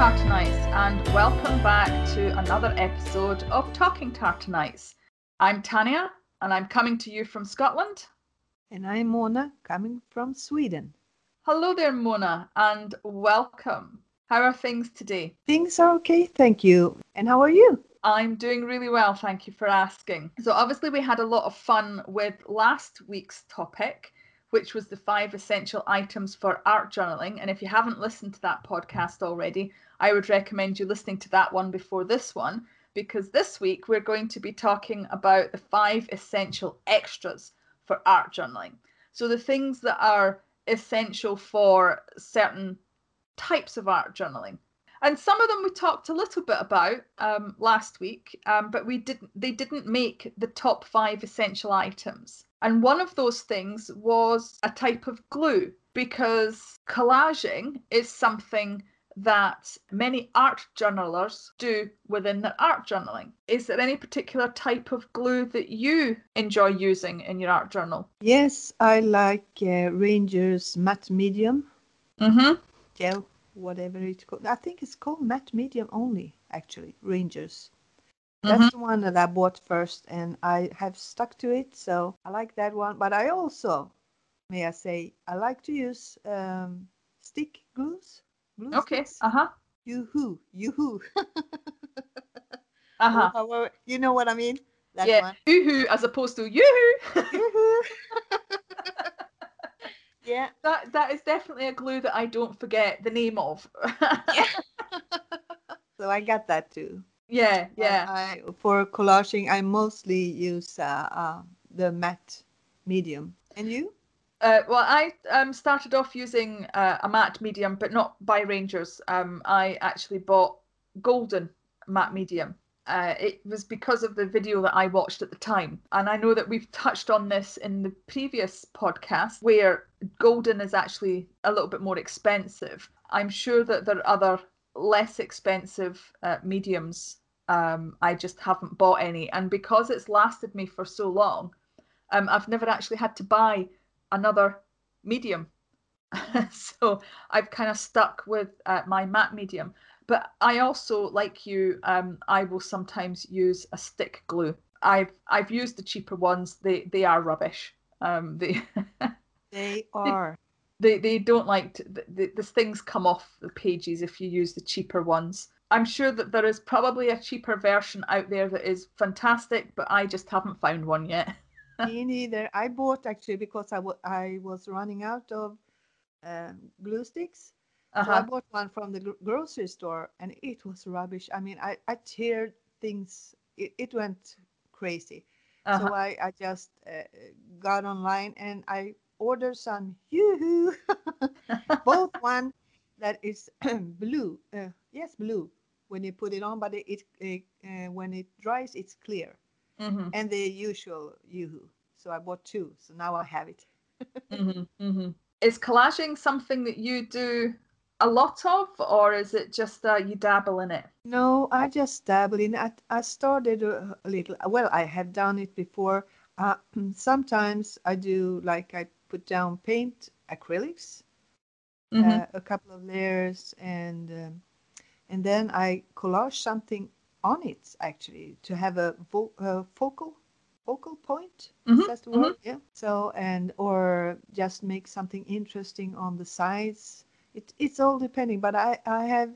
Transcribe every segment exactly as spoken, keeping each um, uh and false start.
Tartanites, and welcome back to another episode of Talking Tartanites. I'm Tanya, and I'm coming to you from Scotland. And I'm Mona, coming from Sweden. Hello there, Mona, and welcome. How are things today? Things are okay, thank you. And how are you? I'm doing really well, thank you for asking. So obviously we had a lot of fun with last week's topic, which was the five essential items for art journaling. And if you haven't listened to that podcast already, I would recommend you listening to that one before this one, because this week we're going to be talking about the five essential extras for art journaling. So the things that are essential for certain types of art journaling. And some of them we talked a little bit about um, last week, um, but we didn't. They didn't make the top five essential items. And one of those things was a type of glue, because collaging is something that many art journalers do within their art journaling. Is there any particular type of glue that you enjoy using in your art journal? Yes, I like uh, Ranger's Matte Medium. Mm-hmm. Gel. Whatever it's called. I think it's called Matte Medium only, actually, Ranger's. That's mm-hmm. the one that I bought first, and I have stuck to it, so I like that one. But I also, may I say, I like to use um, stick glues. Glue okay, sticks. uh-huh. Yoo-hoo, yoo-hoo. uh-huh. However, you know what I mean? That yeah, one. Yoo-hoo as opposed to yoo-hoo. Yoo-hoo. Yeah, that that is definitely a glue that I don't forget the name of. Yeah. So I got that too. Yeah, yeah. I, for collaging, I mostly use uh, uh, the matte medium. And you? Uh, well, I um, started off using uh, a matte medium, but not by Ranger's. Um, I actually bought Golden matte medium. Uh, it was because of the video that I watched at the time. And I know that we've touched on this in the previous podcast, where Golden is actually a little bit more expensive. I'm sure that there are other less expensive uh, mediums. Um, I just haven't bought any. And because it's lasted me for so long, um, I've never actually had to buy another medium. So I've kind of stuck with uh, my matte medium. But I also, like you, um, I will sometimes use a stick glue. I've I've used the cheaper ones. They they are rubbish. Um, they they are. They they don't like to, the, the things come off the pages if you use the cheaper ones. I'm sure that there is probably a cheaper version out there that is fantastic, but I just haven't found one yet. Me neither. I bought actually because I, w- I was running out of uh, glue sticks. Uh-huh. So I bought one from the grocery store, and it was rubbish. I mean, I, I teared things. It, it went crazy. Uh-huh. So I, I just uh, got online, and I ordered some yoo-hoo. Both one that is blue. Uh, yes, blue when you put it on, but it, it uh, when it dries, it's clear. Mm-hmm. And the usual yoo-hoo. So I bought two. So now I have it. Mm-hmm. Mm-hmm. Is collaging something that you do a lot of, or is it just uh, you dabble in it? No, I just dabble in it. I started a little. Well, I have done it before. Uh, sometimes I do, like I put down paint, acrylics, mm-hmm. uh, a couple of layers, and um, and then I collage something on it, actually, to have a vo- uh, focal focal point. Mm-hmm. That's the word. Mm-hmm. Yeah. So and or just make something interesting on the sides. It, it's all depending, but I, I have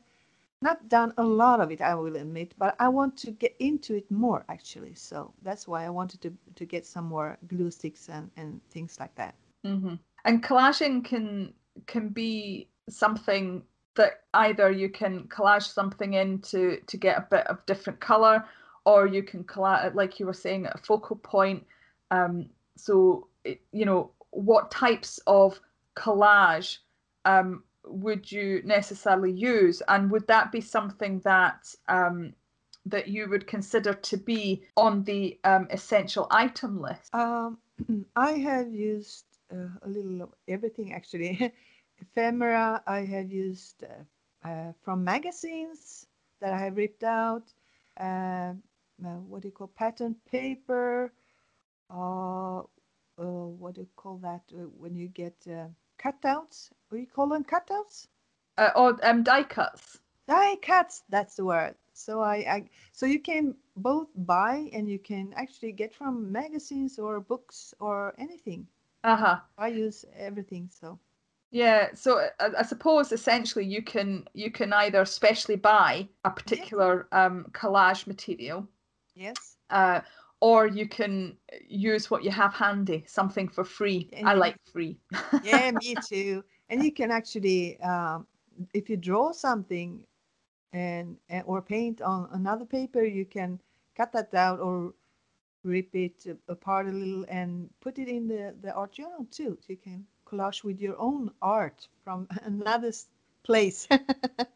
not done a lot of it, I will admit, but I want to get into it more, actually. So that's why I wanted to, to get some more glue sticks and, and things like that. Mm-hmm. And collaging can can be something that either you can collage something in to, to get a bit of different colour, or you can collage, like you were saying, at a focal point. Um, so, it, you know, what types of collage um would you necessarily use, and would that be something that um that you would consider to be on the um essential item list? um I have used uh, a little of everything, actually. Ephemera I have used uh, uh, from magazines that I have ripped out, uh, uh, what do you call pattern paper, uh, uh what do you call that uh, when you get uh, cutouts? What do you call them? Cutouts? Uh, or um, die cuts. Die cats, that's the word. So I, I so you can both buy and you can actually get from magazines or books or anything. Uh-huh. I use everything, so. Yeah, so I, I suppose essentially you can you can either specially buy a particular yes. um, collage material. Yes. Uh, or you can use what you have handy, something for free. And I like free. Yeah, me too. And you can actually, um, if you draw something and or paint on another paper, you can cut that out or rip it apart a little and put it in the, the art journal too. So you can collage with your own art from another place.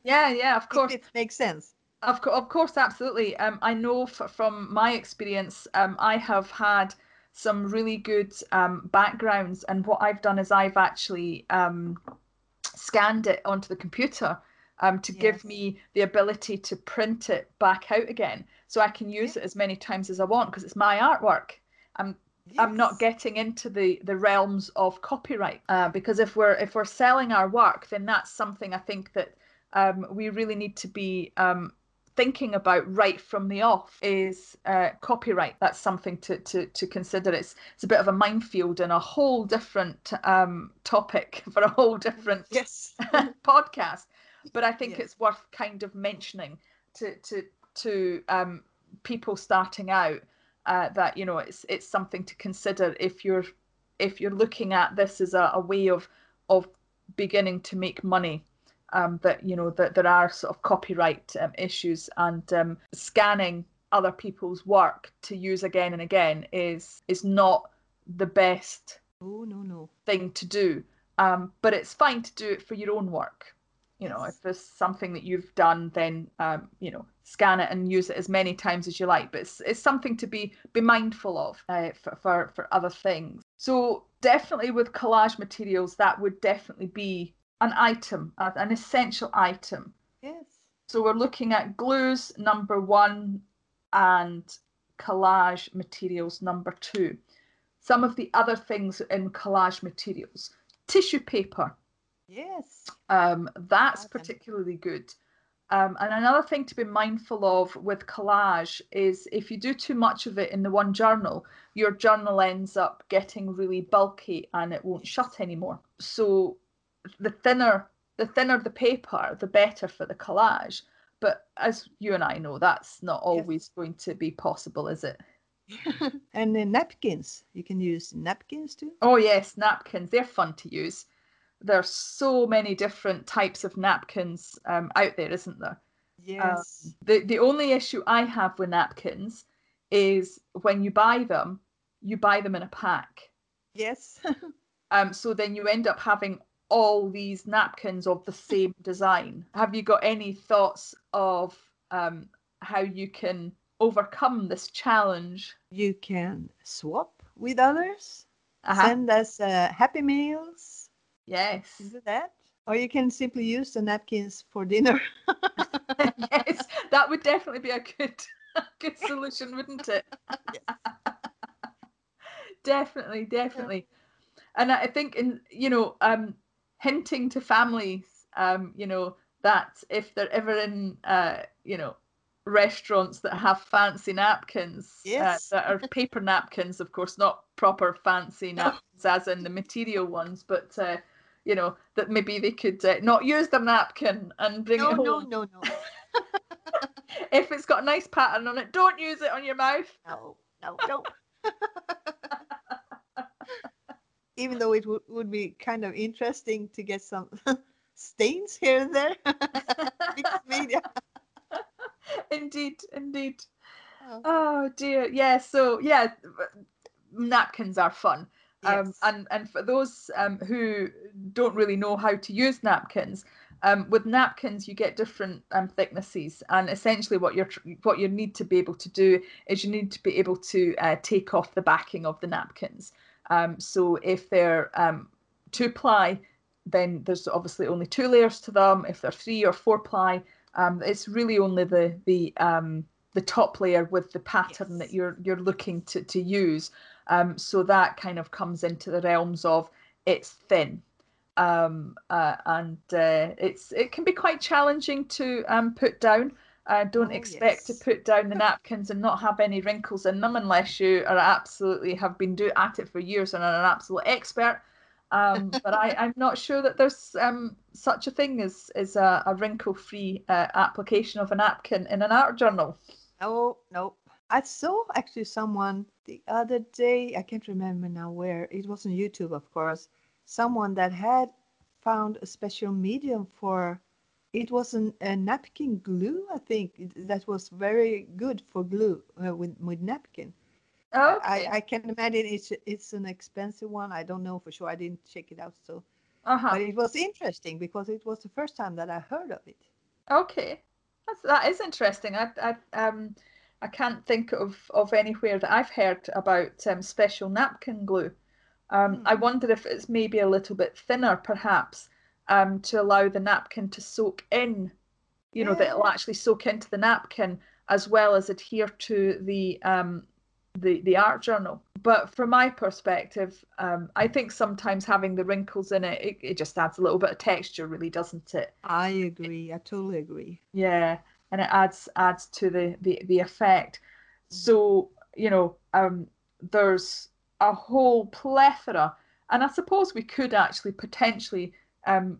Yeah, yeah, of course. If it makes sense. Of, co- of course, absolutely. Um, I know f- from my experience, um, I have had some really good um, backgrounds, and what I've done is I've actually um, scanned it onto the computer um, to yes. give me the ability to print it back out again. So I can use yes. it as many times as I want because it's my artwork. I'm yes. I'm not getting into the, the realms of copyright uh, because if we're if we're selling our work, then that's something I think that um, we really need to be um, thinking about right from the off is uh, copyright. That's something to to to consider. It's it's a bit of a minefield and a whole different um, topic for a whole different yes. podcast. But I think yes. it's worth kind of mentioning to to to um, people starting out uh, that you know it's it's something to consider if you're if you're looking at this as a, a way of of beginning to make money. Um, that you know that there are sort of copyright um, issues, and um, scanning other people's work to use again and again is is not the best oh, no, no. thing to do. Um, but it's fine to do it for your own work. You yes. know, if there's something that you've done, then um, you know, scan it and use it as many times as you like. But it's it's something to be be mindful of uh, for, for for other things. So definitely with collage materials, that would definitely be an item, an essential item. Yes. So we're looking at glues number one and collage materials number two. Some of the other things in collage materials. Tissue paper. Yes. Um, that's awesome. Particularly good. Um, and another thing to be mindful of with collage is if you do too much of it in the one journal, your journal ends up getting really bulky and it won't shut anymore. So the thinner the thinner the paper, the better for the collage. But as you and I know, that's not always yes. going to be possible, is it? And the napkins, you can use napkins too. Oh yes, napkins, they're fun to use. There's so many different types of napkins um, out there, isn't there? Yes. Um, the, the only issue I have with napkins is when you buy them, you buy them in a pack. Yes. um. So then you end up having all these napkins of the same design. Have you got any thoughts of um, how you can overcome this challenge? You can swap with others, uh-huh. send us uh, Happy Meals. Yes. Is it that? Or you can simply use the napkins for dinner. Yes, that would definitely be a good, a good solution, wouldn't it? Yes. Definitely, definitely. And I think, in you know, um, hinting to families, um, you know, that if they're ever in, uh, you know, restaurants that have fancy napkins, yes. uh, that are paper napkins, of course, not proper fancy napkins as in the material ones, but, uh, you know, that maybe they could uh, not use their napkin and bring no, it home. No, no, no, no. If it's got a nice pattern on it, don't use it on your mouth. No, no, no. Even though it w- would be kind of interesting to get some stains here and there. Mixed media. Indeed, indeed. Oh, oh dear. Yeah, so, yeah, napkins are fun. Yes. Um, and, and for those um, who don't really know how to use napkins, um, with napkins you get different um, thicknesses. And essentially what, you're, what you need to be able to do is you need to be able to uh, take off the backing of the napkins. Um, so if they're um, two ply, then there's obviously only two layers to them. If they're three or four ply, um, it's really only the the um, the top layer with the pattern yes. that you're you're looking to to use. Um, so that kind of comes into the realms of it's thin. um, uh, and uh, it's it can be quite challenging to um, put down. I don't oh, expect yes. to put down the napkins and not have any wrinkles in them unless you are absolutely have been do at it for years and are an absolute expert. Um, but I, I'm not sure that there's um, such a thing as, as a, a wrinkle-free uh, application of a napkin in an art journal. Oh, no. I saw actually someone the other day, I can't remember now where, it was on YouTube, of course, someone that had found a special medium for It was an, a napkin glue, I think, that was very good for glue uh, with, with napkin. Oh, okay. I, I can imagine it's it's an expensive one. I don't know for sure. I didn't check it out. So, uh-huh. But it was interesting because it was the first time that I heard of it. Okay, that's, that is interesting. I I um I can't think of, of anywhere that I've heard about um, special napkin glue. Um, mm. I wonder if it's maybe a little bit thinner, perhaps. Um, to allow the napkin to soak in, you know, yeah. that it'll actually soak into the napkin as well as adhere to the um, the, the art journal. But from my perspective, um, I think sometimes having the wrinkles in it, it, it just adds a little bit of texture, really, doesn't it? I agree. I totally agree. Yeah, and it adds adds to the the, the effect. So, you know, um, there's a whole plethora, and I suppose we could actually potentially. Um,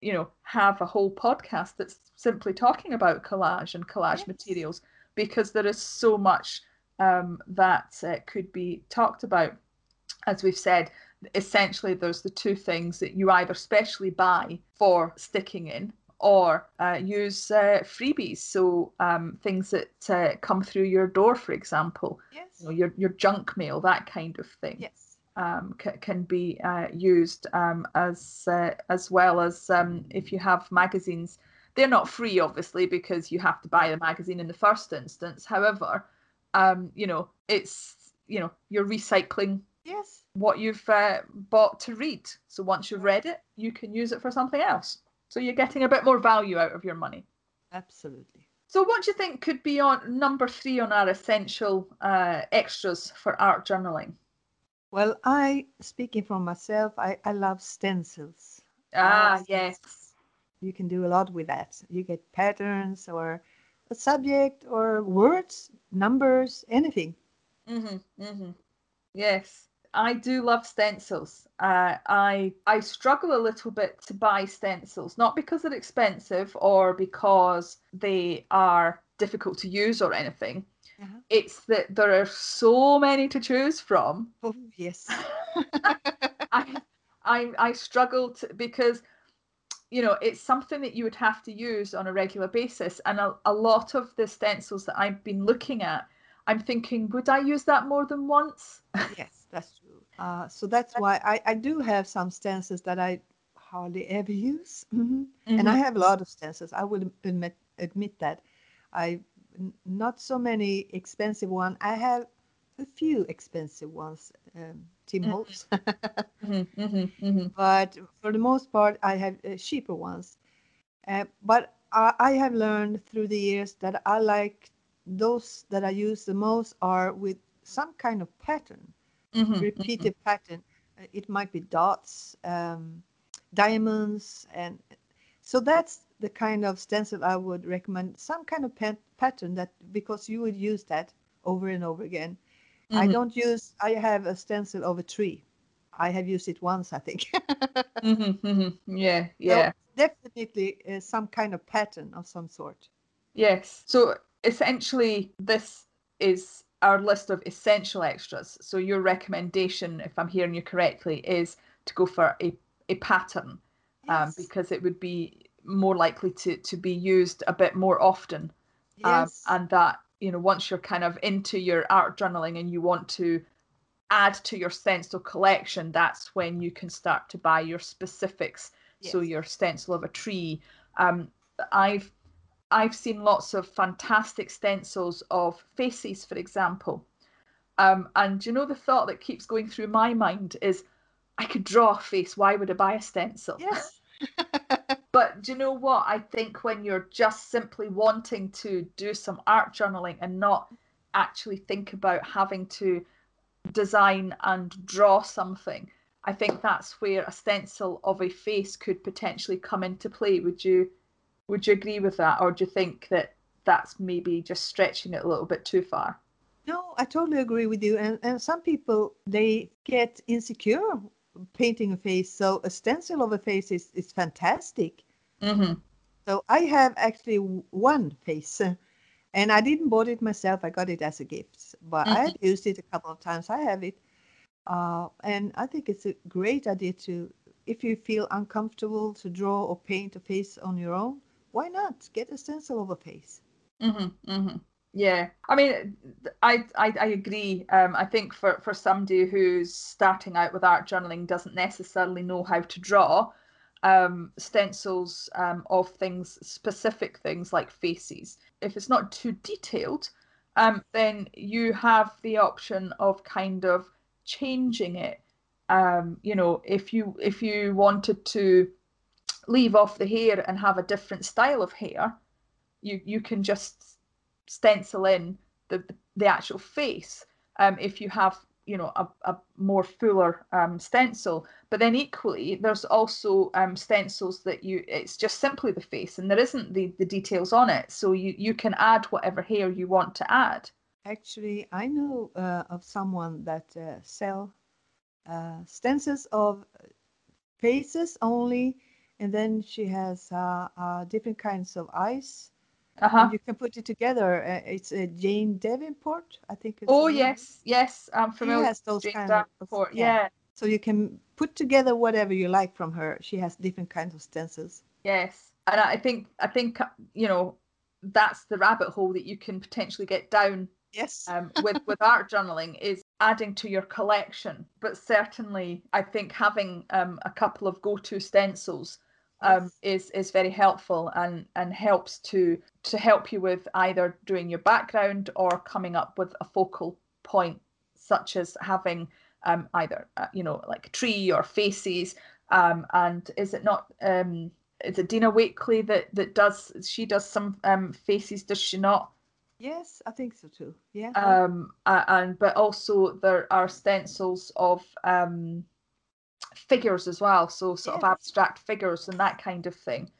you know, have a whole podcast that's simply talking about collage and collage yes. materials, because there is so much um, that uh, could be talked about. As we've said, essentially there's the two things that you either specially buy for sticking in or uh, use uh, freebies, so um, things that uh, come through your door, for example, yes. you know, your, your junk mail, that kind of thing. Yes. Um, c- can be uh, used um, as uh, as well as um, if you have magazines. They're not free, obviously, because you have to buy the magazine in the first instance. However, um, you know, it's, you know, you're recycling yes. what you've uh, bought to read. So once you've read it, you can use it for something else. So you're getting a bit more value out of your money. Absolutely. So what do you think could be on number three on our essential uh, extras for art journaling? Well, I, speaking for myself, I, I love stencils. Ah, uh, yes. You can do a lot with that. You get patterns or a subject or words, numbers, anything. Mm-hmm, mm-hmm. Yes, I do love stencils. Uh, I I struggle a little bit to buy stencils, not because they're expensive or because they are difficult to use or anything. Uh-huh. It's that there are so many to choose from. Oh, yes. I, I I struggled because, you know, it's something that you would have to use on a regular basis. And a, a lot of the stencils that I've been looking at, I'm thinking, would I use that more than once? Yes, that's true. Uh, so that's why I, I do have some stencils that I hardly ever use. Mm-hmm. Mm-hmm. And I have a lot of stencils. I will admit, admit that. I... Not so many expensive ones. I have a few expensive ones, um, Tim Holtz. mm-hmm, mm-hmm, mm-hmm. But for the most part, I have uh, cheaper ones. Uh, but I, I have learned through the years that I like those that I use the most are with some kind of pattern, mm-hmm, repeated mm-hmm. pattern. It might be dots, um, diamonds, and so that's the kind of stencil I would recommend, some kind of pet pattern that, because you would use that over and over again. Mm-hmm. I don't use, I have a stencil of a tree. I have used it once, I think. mm-hmm, mm-hmm. Yeah, yeah. So definitely uh, some kind of pattern of some sort. Yes. So essentially this is our list of essential extras. So your recommendation, if I'm hearing you correctly, is to go for a, a pattern yes. um, because it would be more likely to, to be used a bit more often. Yes. Um, and that, you know, once you're kind of into your art journaling and you want to add to your stencil collection, that's when you can start to buy your specifics. Yes. So your stencil of a tree. Um, I've I've seen lots of fantastic stencils of faces, for example. Um, and, you know, the thought that keeps going through my mind is, I could draw a face. Why would I buy a stencil? Yes. But do you know what? I think when you're just simply wanting to do some art journaling and not actually think about having to design and draw something, I think that's where a stencil of a face could potentially come into play. Would you would you agree with that, or do you think that that's maybe just stretching it a little bit too far? No, I totally agree with you. And and some people, they get insecure painting a face, so a stencil of a face is is fantastic. Mm-hmm. So I have actually one face, and I didn't bought it myself. I got it as a gift, but mm-hmm. I had used it a couple of times. I have it. Uh, and I think it's a great idea to, if you feel uncomfortable to draw or paint a face on your own, why not get a stencil of a face? Mm-hmm, mm-hmm. Yeah, I mean, I I, I agree. Um, I think for, for somebody who's starting out with art journaling, doesn't necessarily know how to draw, um, stencils um, of things, specific things like faces, if it's not too detailed, um, then you have the option of kind of changing it. Um, you know, if you if you wanted to leave off the hair and have a different style of hair, you you can just stencil in the the actual face, um, if you have, you know, a, a more fuller um, stencil. But then equally, there's also um, stencils that you, it's just simply the face and there isn't the, the details on it. So you, you can add whatever hair you want to add. Actually, I know uh, of someone that uh, sell uh, stencils of faces only, and then she has uh, uh, different kinds of eyes. Uh-huh. You can put it together. Uh, it's uh, Jane Davenport, I think. It's oh, yes, name. Yes. I'm familiar. She has those Jane kind Davenport, of, yeah. yeah. So you can put together whatever you like from her. She has different kinds of stencils. Yes. And I think, I think you know, that's the rabbit hole that you can potentially get down. Yes. um, with, with art journaling, is adding to your collection. But certainly, I think having um, a couple of go-to stencils um, yes. is, is very helpful and, and helps to, to help you with either doing your background or coming up with a focal point, such as having um, either, uh, you know, like a tree or faces. Um, and is it not... Um, is it Dina Wakeley that, that does... She does some um, faces, does she not? Yes, I think so too. Yeah. Um, and but also there are stencils of um, figures as well, so sort yes. of abstract figures and that kind of thing.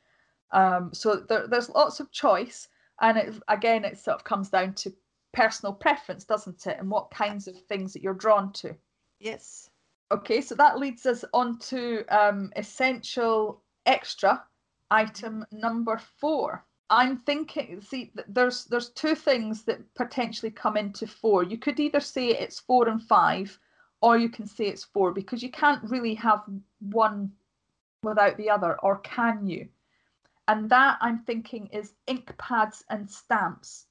Um, so there, there's lots of choice, and it, again, it sort of comes down to personal preference, doesn't it? And what kinds of things that you're drawn to. Yes. Okay, so that leads us on to um, essential extra item number four. I'm thinking, see, there's there's two things that potentially come into four. You could either say it's four and five, or you can say it's four, because you can't really have one without the other, or can you? And that, I'm thinking, is ink pads and stamps.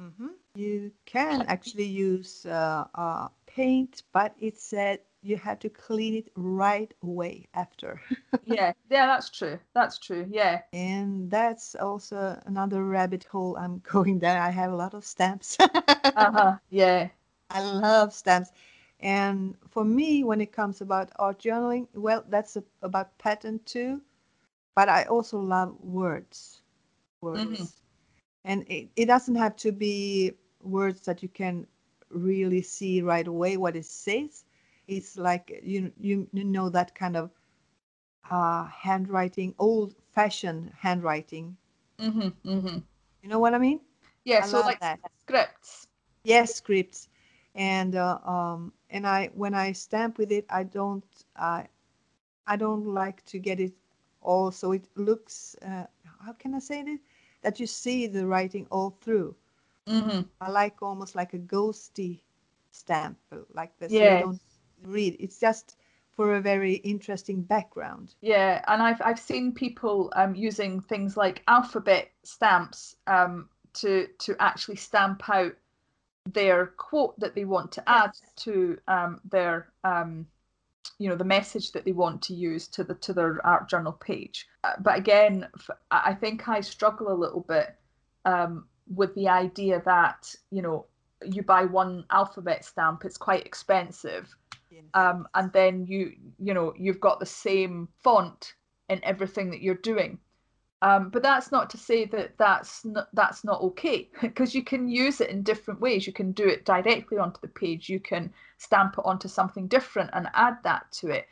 Mm-hmm. You can actually use uh, uh, paint, but it said you have to clean it right away after. yeah, yeah, that's true. That's true, yeah. And that's also another rabbit hole I'm going down. I have a lot of stamps. uh-huh, yeah. I love stamps. And for me, when it comes about art journaling, well, that's a, about pattern too. But I also love words. Words. Mm-hmm. And it, it doesn't have to be words that you can really see right away what it says. It's like, you, you you know, that kind of uh, handwriting, old-fashioned handwriting. Mm-hmm, mm-hmm. You know what I mean? Yeah, I so like that. Scripts. Yes, scripts. And uh, um, and I when I stamp with it, I don't I uh, I don't like to get it all. So it looks. Uh, how can I say this? That you see the writing all through. Mm-hmm. I like almost like a ghosty stamp, like this. Yeah. So you don't read, it's just for a very interesting background. Yeah, and I've I've seen people um using things like alphabet stamps um to to actually stamp out their quote that they want to add to um their um you know the message that they want to use to the to their art journal page. Uh, but again, f- I think I struggle a little bit um with the idea that you know you buy one alphabet stamp, it's quite expensive. Um, and then you you know you've got the same font in everything that you're doing, um, but that's not to say that that's not, that's not okay, because you can use it in different ways. You can do it directly onto the page. You can stamp it onto something different and add that to it.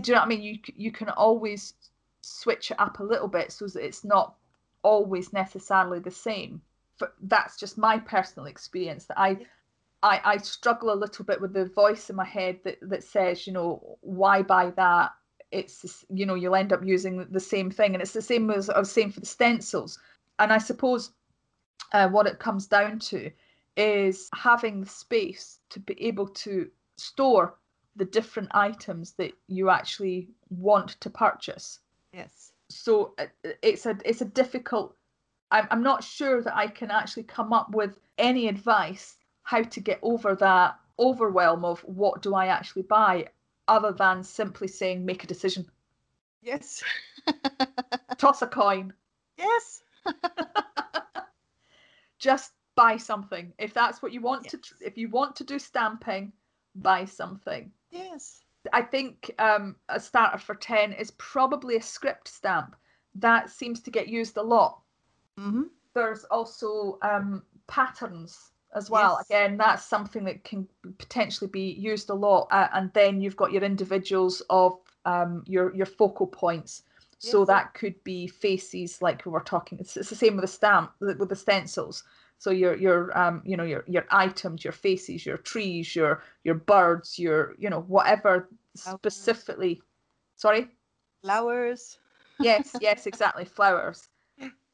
do you know what I mean? You you can always switch it up a little bit so that it's not always necessarily the same. But that's just my personal experience. That I, yeah. I, I struggle a little bit with the voice in my head that that says, you know, why buy that? It's, you know, you'll end up using the same thing, and it's the same as I was saying for the stencils. And I suppose uh, what it comes down to is having the space to be able to store the different items that you actually want to purchase. Yes. So it's a it's a difficult. I'm I'm not sure that I can actually come up with any advice how to get over that overwhelm of what do I actually buy, other than simply saying make a decision. Yes. Toss a coin. Yes. Just buy something. If that's what you want yes. to, if you want to do stamping, buy something. Yes. I think um, a starter for ten is probably a script stamp. That seems to get used a lot. Mm-hmm. There's also um, patterns as well. Yes. Again, that's something that can potentially be used a lot. Uh, and then you've got your individuals of um, your, your focal points. Yes. So that could be faces, like we were talking. It's, it's the same with the stamp, with the stencils. So your your um you know your your items, your faces, your trees, your your birds, your you know whatever flowers. Specifically, sorry, flowers. Yes, yes, exactly, flowers.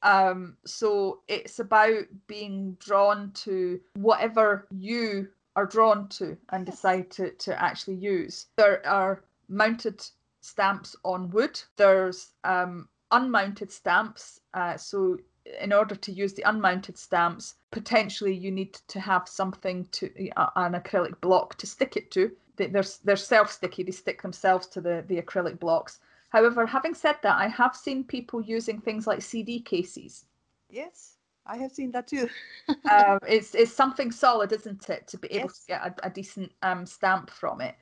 Um, so it's about being drawn to whatever you are drawn to and decide to to actually use. There are mounted stamps on wood. There's um unmounted stamps. Uh, so. In order to use the unmounted stamps, potentially you need to have something to uh, an acrylic block to stick it to. They're, they're self-sticky, they stick themselves to the, the acrylic blocks. However, having said that, I have seen people using things like C D cases. Yes, I have seen that too. um, it's, it's something solid, isn't it, to be able yes. to get a, a decent um, stamp from it.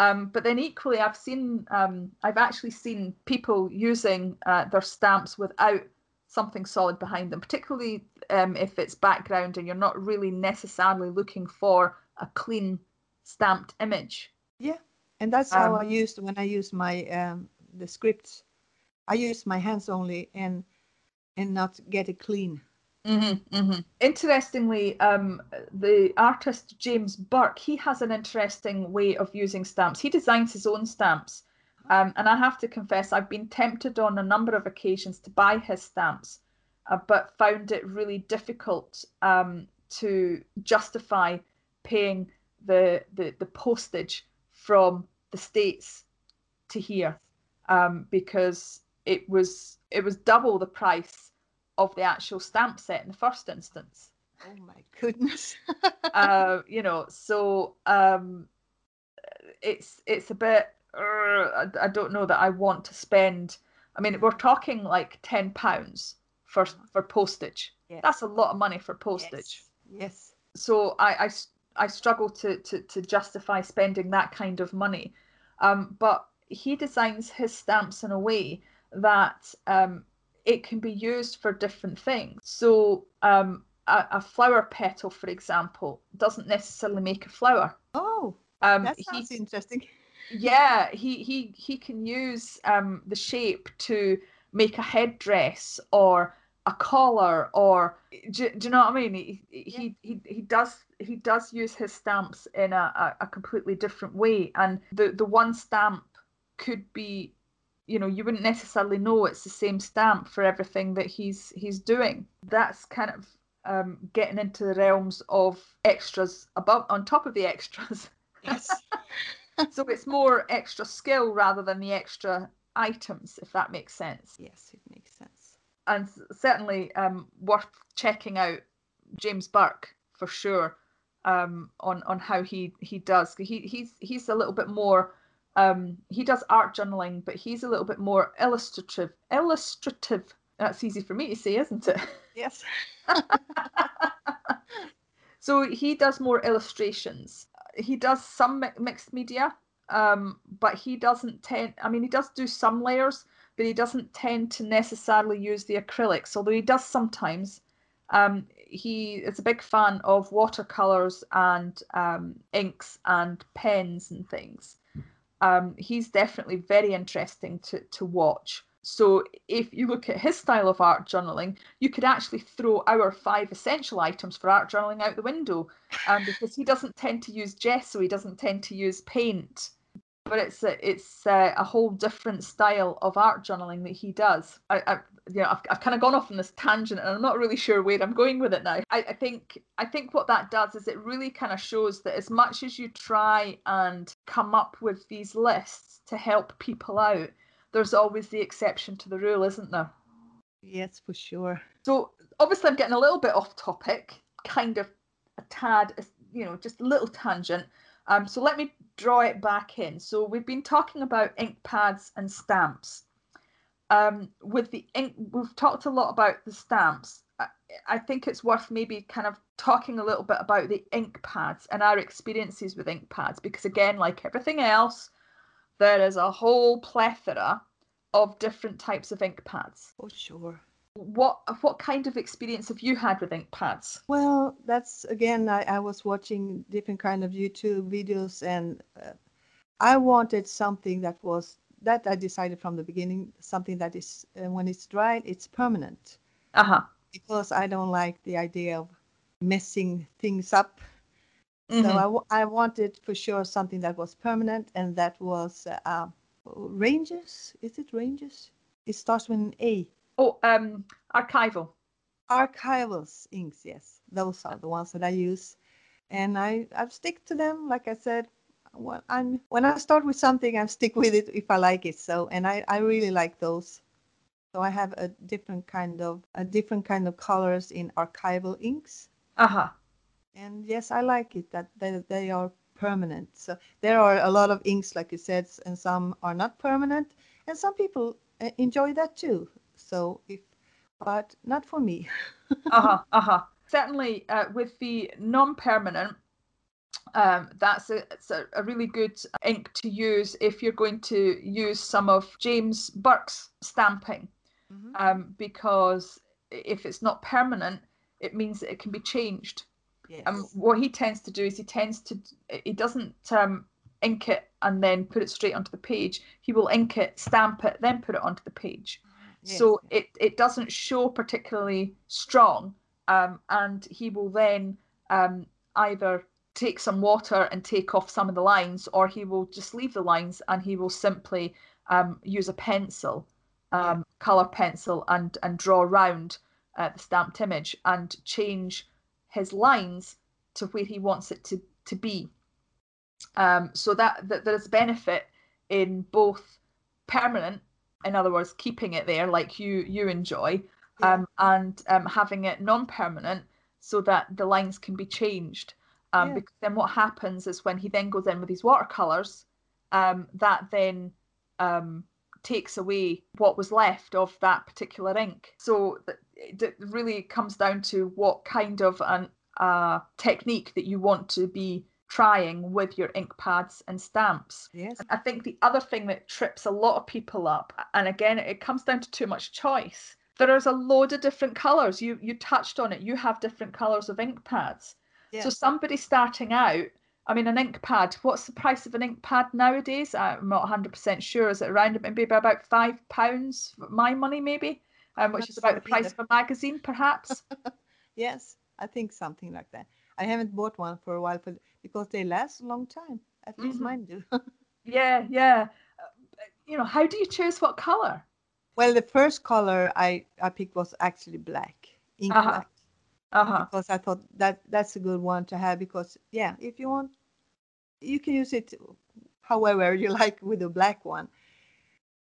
Um, but then equally, I've seen, um, I've actually seen people using uh, their stamps without something solid behind them, particularly um, if it's background and you're not really necessarily looking for a clean stamped image. Yeah, and that's um, how I used when I used my um, the scripts. I used my hands only and and not get it clean. Mm-hmm, mm-hmm. Interestingly, um, the artist James Burke, he has an interesting way of using stamps. He designs his own stamps. Um, and I have to confess, I've been tempted on a number of occasions to buy his stamps, uh, but found it really difficult um, to justify paying the, the the postage from the States to here, um, because it was it was double the price of the actual stamp set in the first instance. Oh my goodness! uh, you know, so um, it's it's a bit. I don't know that I want to spend. I mean, we're talking like ten pounds for for postage. Yes. That's a lot of money for postage. Yes. yes. So I, I, I struggle to, to, to justify spending that kind of money. Um, but he designs his stamps in a way that um, it can be used for different things. So um, a, a flower petal, for example, doesn't necessarily make a flower. Oh, um, that sounds he, interesting. Yeah, he, he, he can use um, the shape to make a headdress or a collar, or do, do you know what I mean? He he, yeah. he he does he does use his stamps in a, a completely different way, and the, the one stamp could be, you know, you wouldn't necessarily know it's the same stamp for everything that he's he's doing. That's kind of um, getting into the realms of extras above on top of the extras. Yes. So it's more extra skill rather than the extra items, if that makes sense. Yes, it makes sense. And certainly um, worth checking out James Burke for sure um, on on how he he does. He he's he's a little bit more. Um, he does art journaling, but he's a little bit more illustrative. Illustrative. That's easy for me to say, isn't it? Yes. So he does more illustrations. He does some mixed media, um, but he doesn't tend, I mean, he does do some layers, but he doesn't tend to necessarily use the acrylics, although he does sometimes. Um, he is a big fan of watercolors and um, inks and pens and things. Um, he's definitely very interesting to, to watch. So if you look at his style of art journaling, you could actually throw our five essential items for art journaling out the window, um, because he doesn't tend to use gesso, he doesn't tend to use paint. But it's a, it's a, a whole different style of art journaling that he does. I, I you know, I've, I've kind of gone off on this tangent, and I'm not really sure where I'm going with it now. I, I think I think what that does is it really kind of shows that as much as you try and come up with these lists to help people out, there's always the exception to the rule, isn't there? Yes, for sure. So obviously, I'm getting a little bit off topic, kind of a tad, you know, just a little tangent. Um, so let me draw it back in. So we've been talking about ink pads and stamps. Um, with the ink, we've talked a lot about the stamps. I, I think it's worth maybe kind of talking a little bit about the ink pads and our experiences with ink pads, because again, like everything else, there is a whole plethora of different types of ink pads. Oh, sure. What what kind of experience have you had with ink pads? Well, that's again, I, I was watching different kind of YouTube videos, and uh, I wanted something that was that I decided from the beginning, something that is uh, when it's dried, it's permanent. Uh huh. Because I don't like the idea of messing things up. Mm-hmm. So I, w- I wanted for sure something that was permanent, and that was uh, uh, Ranger's. Is it Ranger's? It starts with an A. Oh, um, archival. Archival inks, yes. Those are the ones that I use. And I, I stick to them. Like I said, when, I'm, when I start with something, I stick with it if I like it. So, and I, I really like those. So I have a different kind of a different kind of colors in archival inks. Uh-huh. And yes, I like it that they, they are permanent. So there are a lot of inks, like you said, and some are not permanent. And some people enjoy that too. So, if, but not for me. uh-huh, uh-huh. Certainly, uh, with the non-permanent, um, that's a, it's a, a really good ink to use if you're going to use some of James Burke's stamping, mm-hmm. um, because if it's not permanent, it means that it can be changed. Yes. Um, what he tends to do is he tends to, he doesn't um, ink it and then put it straight onto the page. He will ink it, stamp it, then put it onto the page. So yes. it, it doesn't show particularly strong, um, and he will then um, either take some water and take off some of the lines, or he will just leave the lines and he will simply um, use a pencil, um, yeah. colour pencil, and, and draw around uh, the stamped image and change his lines to where he wants it to, to be. Um, so that, that there's benefit in both permanent, in other words, keeping it there like you you enjoy, yeah. um, and um, having it non-permanent so that the lines can be changed. Um, yeah. Because then what happens is when he then goes in with his watercolours, um, that then um, takes away what was left of that particular ink. So it really comes down to what kind of an uh, technique that you want to be trying with your ink pads and stamps. Yes. I think the other thing that trips a lot of people up, and again, it comes down to too much choice. There is a load of different colours. You you touched on it. You have different colours of ink pads. Yes. So somebody starting out, I mean, an ink pad, what's the price of an ink pad nowadays? I'm not one hundred percent sure. Is it around maybe about five pounds, my money maybe, um, which is about the price either. of a magazine perhaps? Yes, I think something like that. I haven't bought one for a while, but because they last a long time. At least mm-hmm. mine do. yeah, yeah. You know, how do you choose what color? Well, the first color I, I picked was actually black, ink uh-huh. black. Uh-huh. Because I thought that that's a good one to have because, yeah, if you want, you can use it however you like with a black one.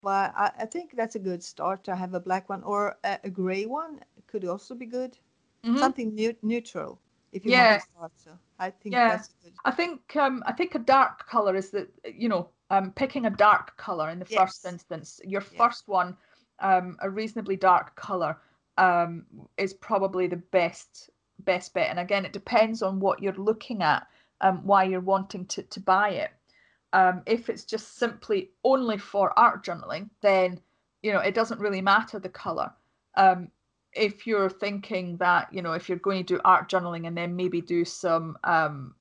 But I, I think that's a good start to have a black one, or a, a gray one could also be good. Mm-hmm. Something ne- neutral. If you yeah. want to start, so I think yeah. that's good. I think um, I think a dark color is that you know um, picking a dark color in the yes. first instance. Your yes. first one, um, a reasonably dark color, um, is probably the best best bet. And again, it depends on what you're looking at, um, why you're wanting to to buy it. Um, if it's just simply only for art journaling, then you know it doesn't really matter the color. Um, If you're thinking that, you know, if you're going to do art journaling and then maybe do some um,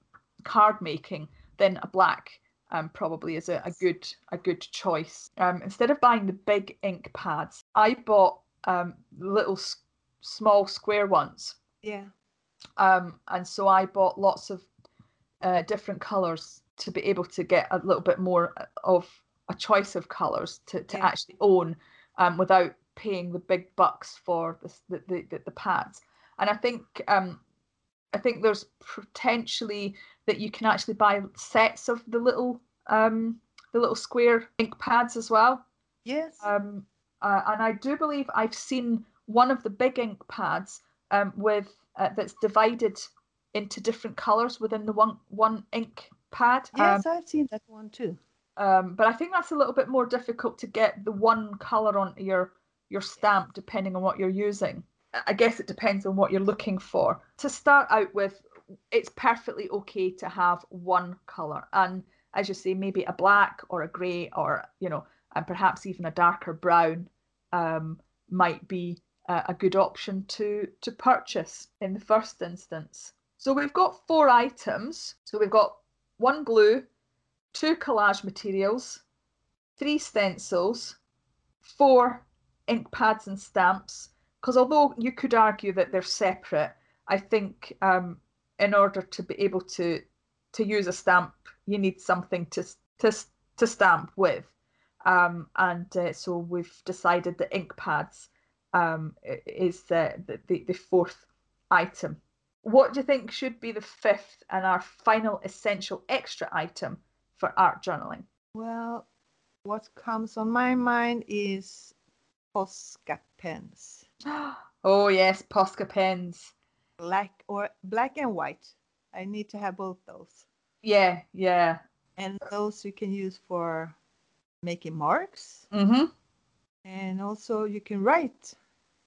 card making, then a black um, probably is a, a good a good choice. Um, instead of buying the big ink pads, I bought um, little s- small square ones. Yeah. Um, and so I bought lots of uh, different colours to be able to get a little bit more of a choice of colours to, to yeah. actually own um, without paying the big bucks for the the, the, the pads. And I think um, I think there's potentially that you can actually buy sets of the little um, the little square ink pads as well. Yes. Um, uh, and I do believe I've seen one of the big ink pads um, with uh, that's divided into different colours within the one one ink pad. Yes, um, I've seen that one too. Um, but I think that's a little bit more difficult to get the one colour onto your your stamp, depending on what you're using. I guess it depends on what you're looking for. To start out with, it's perfectly okay to have one colour. And as you say, maybe a black or a grey or, you know, and perhaps even a darker brown um, might be a, a good option to, to purchase in the first instance. So we've got four items. So we've got one glue, two collage materials, three stencils, four ink pads and stamps. Because although you could argue that they're separate, I think um, in order to be able to to use a stamp, you need something to to to stamp with, um, and uh, so we've decided that ink pads um, is uh, the, the the fourth item. What do you think should be the fifth and our final essential extra item for art journaling? Well, what comes on my mind is Posca pens. Oh yes, Posca pens. Black or black and white. I need to have both those. Yeah, yeah. And those you can use for making marks. Mm-hmm. And also you can write.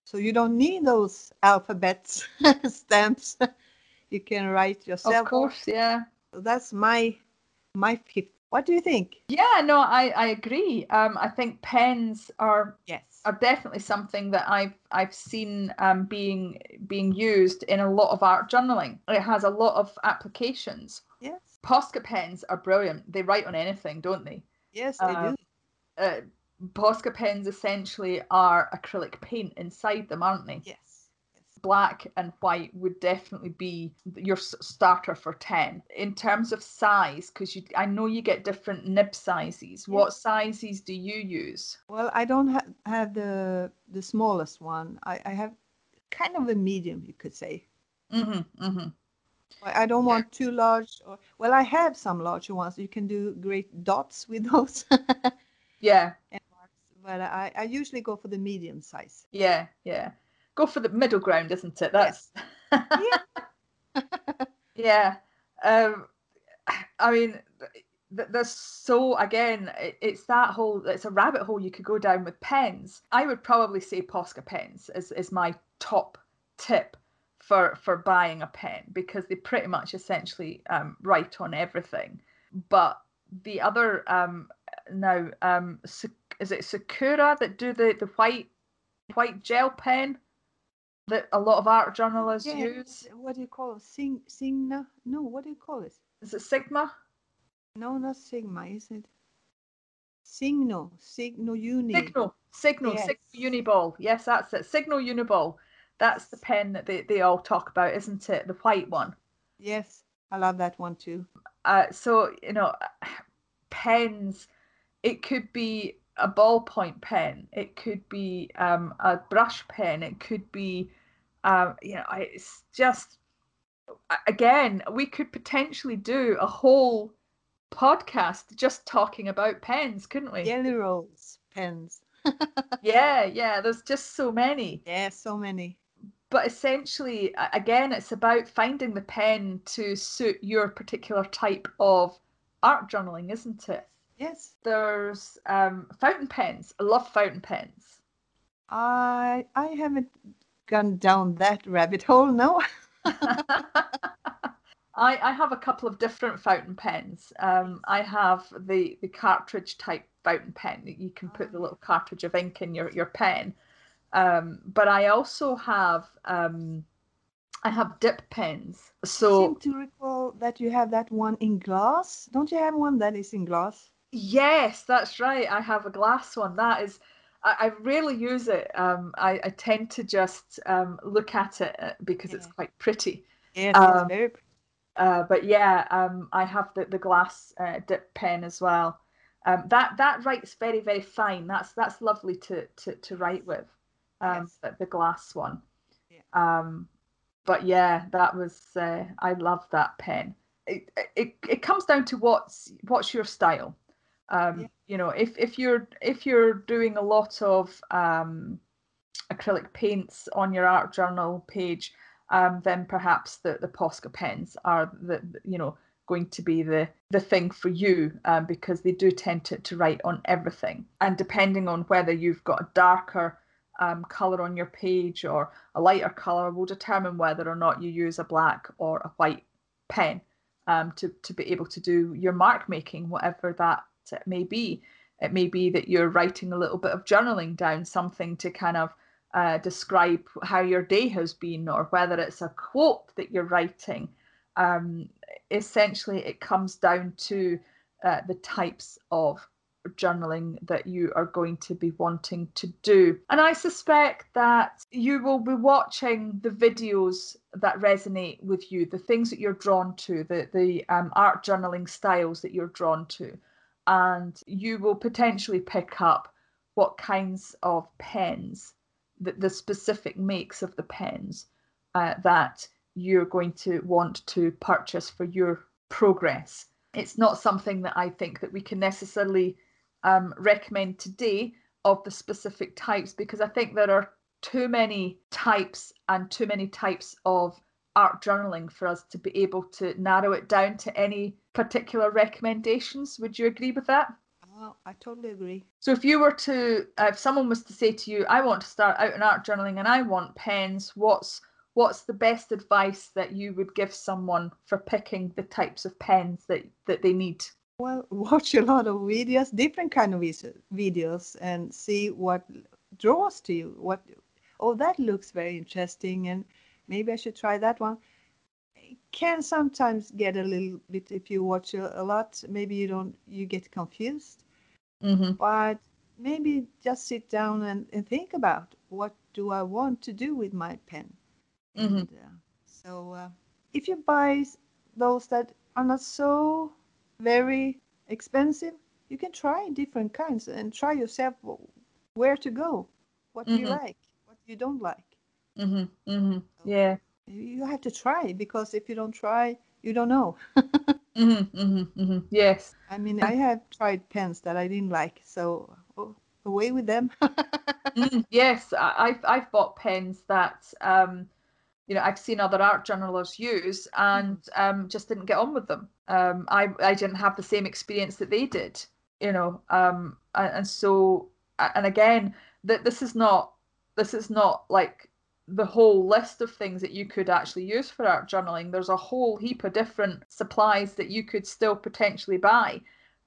So you don't need those alphabets stamps. You can write yourself. Of course, yeah. So that's my my fifth. What do you think? Yeah, no, I, I agree. Um, I think pens are yes. are definitely something that I've I've seen um, being being used in a lot of art journaling. It has a lot of applications. Yes, Posca pens are brilliant. They write on anything, don't they? Yes, they um, do. Uh, Posca pens essentially are acrylic paint inside them, aren't they? Yes. Black and white would definitely be your starter for ten. In terms of size, because you, I know you get different nib sizes. Yes. What sizes do you use? Well, I don't ha- have the the smallest one. I, I have kind of a medium, you could say. Mm-hmm, mm-hmm. I don't yeah. want too large. Or, well, I have some larger ones. You can do great dots with those. Yeah. And marks, but I, I usually go for the medium size. Yeah, yeah. Go for the middle ground, isn't it? That's yeah. Yeah. Um, I mean, there's so again, it's that whole. It's a rabbit hole you could go down with pens. I would probably say Posca pens is is my top tip for for buying a pen because they pretty much essentially um, write on everything. But the other um, now um, is it Sakura that do the the white white gel pen that a lot of art journalists yeah, use. What do you call it? Sing, Signa? No, what do you call it? Is it Sigma? No, not Sigma, is it? Signo. Signo Uni. Signo. Signo. Yes. Signo Uniball. Yes, that's it. Signo Uniball. That's the pen that they, they all talk about, isn't it? The white one. Yes, I love that one too. Uh, so, you know, pens, it could be a ballpoint pen. It could be um, a brush pen. It could be, um, you know, it's just, again, we could potentially do a whole podcast just talking about pens, couldn't we? Generals, pens. yeah, yeah. There's just so many. Yeah, so many. But essentially, again, it's about finding the pen to suit your particular type of art journaling, isn't it? Yes. There's um, fountain pens. I love fountain pens. I I haven't gone down that rabbit hole, no. I I have a couple of different fountain pens. Um, I have the, the cartridge type fountain pen that you can put the little cartridge of ink in your, your pen. Um, but I also have um, I have dip pens. So I seem to recall that you have that one in glass. Don't you have one that is in glass? Yes, that's right. I have a glass one. That is, I, I rarely use it. Um, I, I tend to just um, look at it because yeah. it's quite pretty. Yes, um, it's very pretty. Uh, but yeah, um, I have the, the glass uh, dip pen as well. Um, that that writes very, very fine. That's that's lovely to to, to write with. Um, yes. the, the glass one. Yeah. Um, but yeah, that was uh, I love that pen. It, it it comes down to what's what's your style. Um, yeah. You know, if if you're if you're doing a lot of um, acrylic paints on your art journal page. Um, then perhaps the, the Posca pens are the, the you know going to be the the thing for you um, because they do tend to, to write on everything. And depending on whether you've got a darker um, colour on your page or a lighter colour will determine whether or not you use a black or a white pen um, to, to be able to do your mark making, whatever that may be. It may be that you're writing a little bit of journaling down, something to kind of Uh, describe how your day has been, or whether it's a quote that you're writing. Um, essentially, it comes down to uh, the types of journaling that you are going to be wanting to do. And I suspect that you will be watching the videos that resonate with you, the things that you're drawn to, the, the um, art journaling styles that you're drawn to. And you will potentially pick up what kinds of pens The, the specific makes of the pens uh, that you're going to want to purchase for your progress. It's not something that I think that we can necessarily um, recommend today of the specific types, because I think there are too many types and too many types of art journaling for us to be able to narrow it down to any particular recommendations. Would you agree with that? Well, I totally agree. So if you were to, uh, if someone was to say to you, I want to start out in art journaling and I want pens, what's what's the best advice that you would give someone for picking the types of pens that, that they need? Well, watch a lot of videos, different kind of videos, and see what draws to you. What, oh, that looks very interesting, and maybe I should try that one. Can sometimes get a little bit, if you watch a, a lot, maybe you don't, you get confused. Mm-hmm. But maybe just sit down and, and think about what do I want to do with my pen. Mm-hmm. And, uh, so uh, if you buy those that are not so very expensive, you can try different kinds and try yourself where to go, what mm-hmm. you like, what you don't like. Mm-hmm. Mm-hmm. So, yeah. You have to try, because if you don't try, you don't know. mm-hmm, mm-hmm, mm-hmm. Yes. I mean, I have tried pens that I didn't like, so oh, away with them. mm, yes, I, I've I've bought pens that, um, you know, I've seen other art journalers use and um, just didn't get on with them. Um, I, I didn't have the same experience that they did, you know. Um, and, and so, and again, that this is not, this is not like, the whole list of things that you could actually use for art journaling. There's a whole heap of different supplies that you could still potentially buy.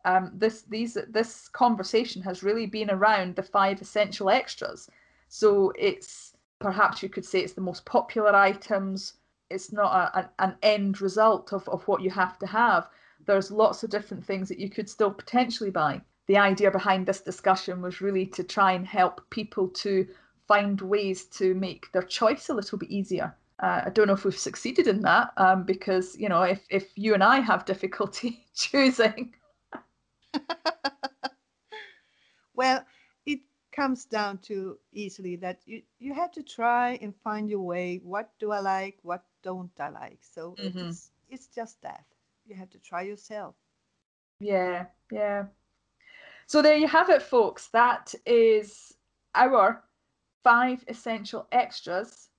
Um, this these this conversation has really been around the five essential extras. So it's perhaps you could say it's the most popular items. It's not a, a, an end result of, of what you have to have. There's lots of different things that you could still potentially buy. The idea behind this discussion was really to try and help people to find ways to make their choice a little bit easier. Uh, I don't know if we've succeeded in that, um, because, you know, if, if you and I have difficulty choosing. Well, it comes down to easily that you, you have to try and find your way. What do I like? What don't I like? So mm-hmm. it's, it's just that. You have to try yourself. Yeah, yeah. So there you have it, folks. That is our five essential extras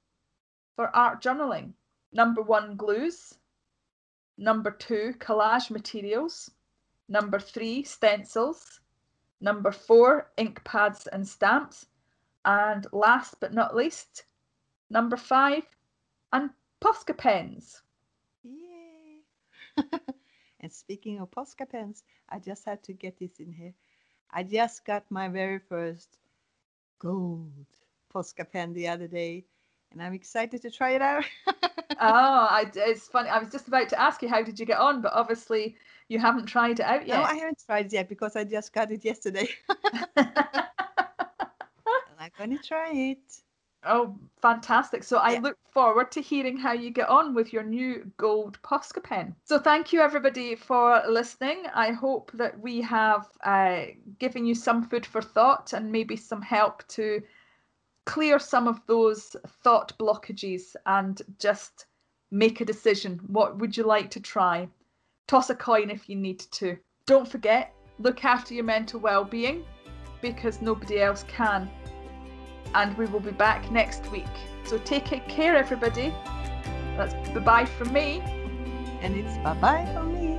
for art journaling. Number one, glues. Number two, collage materials. Number three, stencils. Number four, ink pads and stamps. And last but not least, number five, and Posca pens. Yay! And speaking of Posca pens, I just had to get this in here. I just got my very first gold Posca pen the other day, and I'm excited to try it out. Oh, I, it's funny. I was just about to ask you, how did you get on? But obviously you haven't tried it out yet. No, I haven't tried it yet because I just got it yesterday. I'm going to try it. Oh, fantastic. So I yeah. look forward to hearing how you get on with your new gold Posca pen. So thank you, everybody, for listening. I hope that we have uh, given you some food for thought and maybe some help to clear some of those thought blockages and just make a decision. What would you like to try? Toss a coin if you need to. Don't forget, look after your mental well-being because nobody else can. And we will be back next week. So take care, everybody. That's bye-bye from me. And it's bye-bye from me.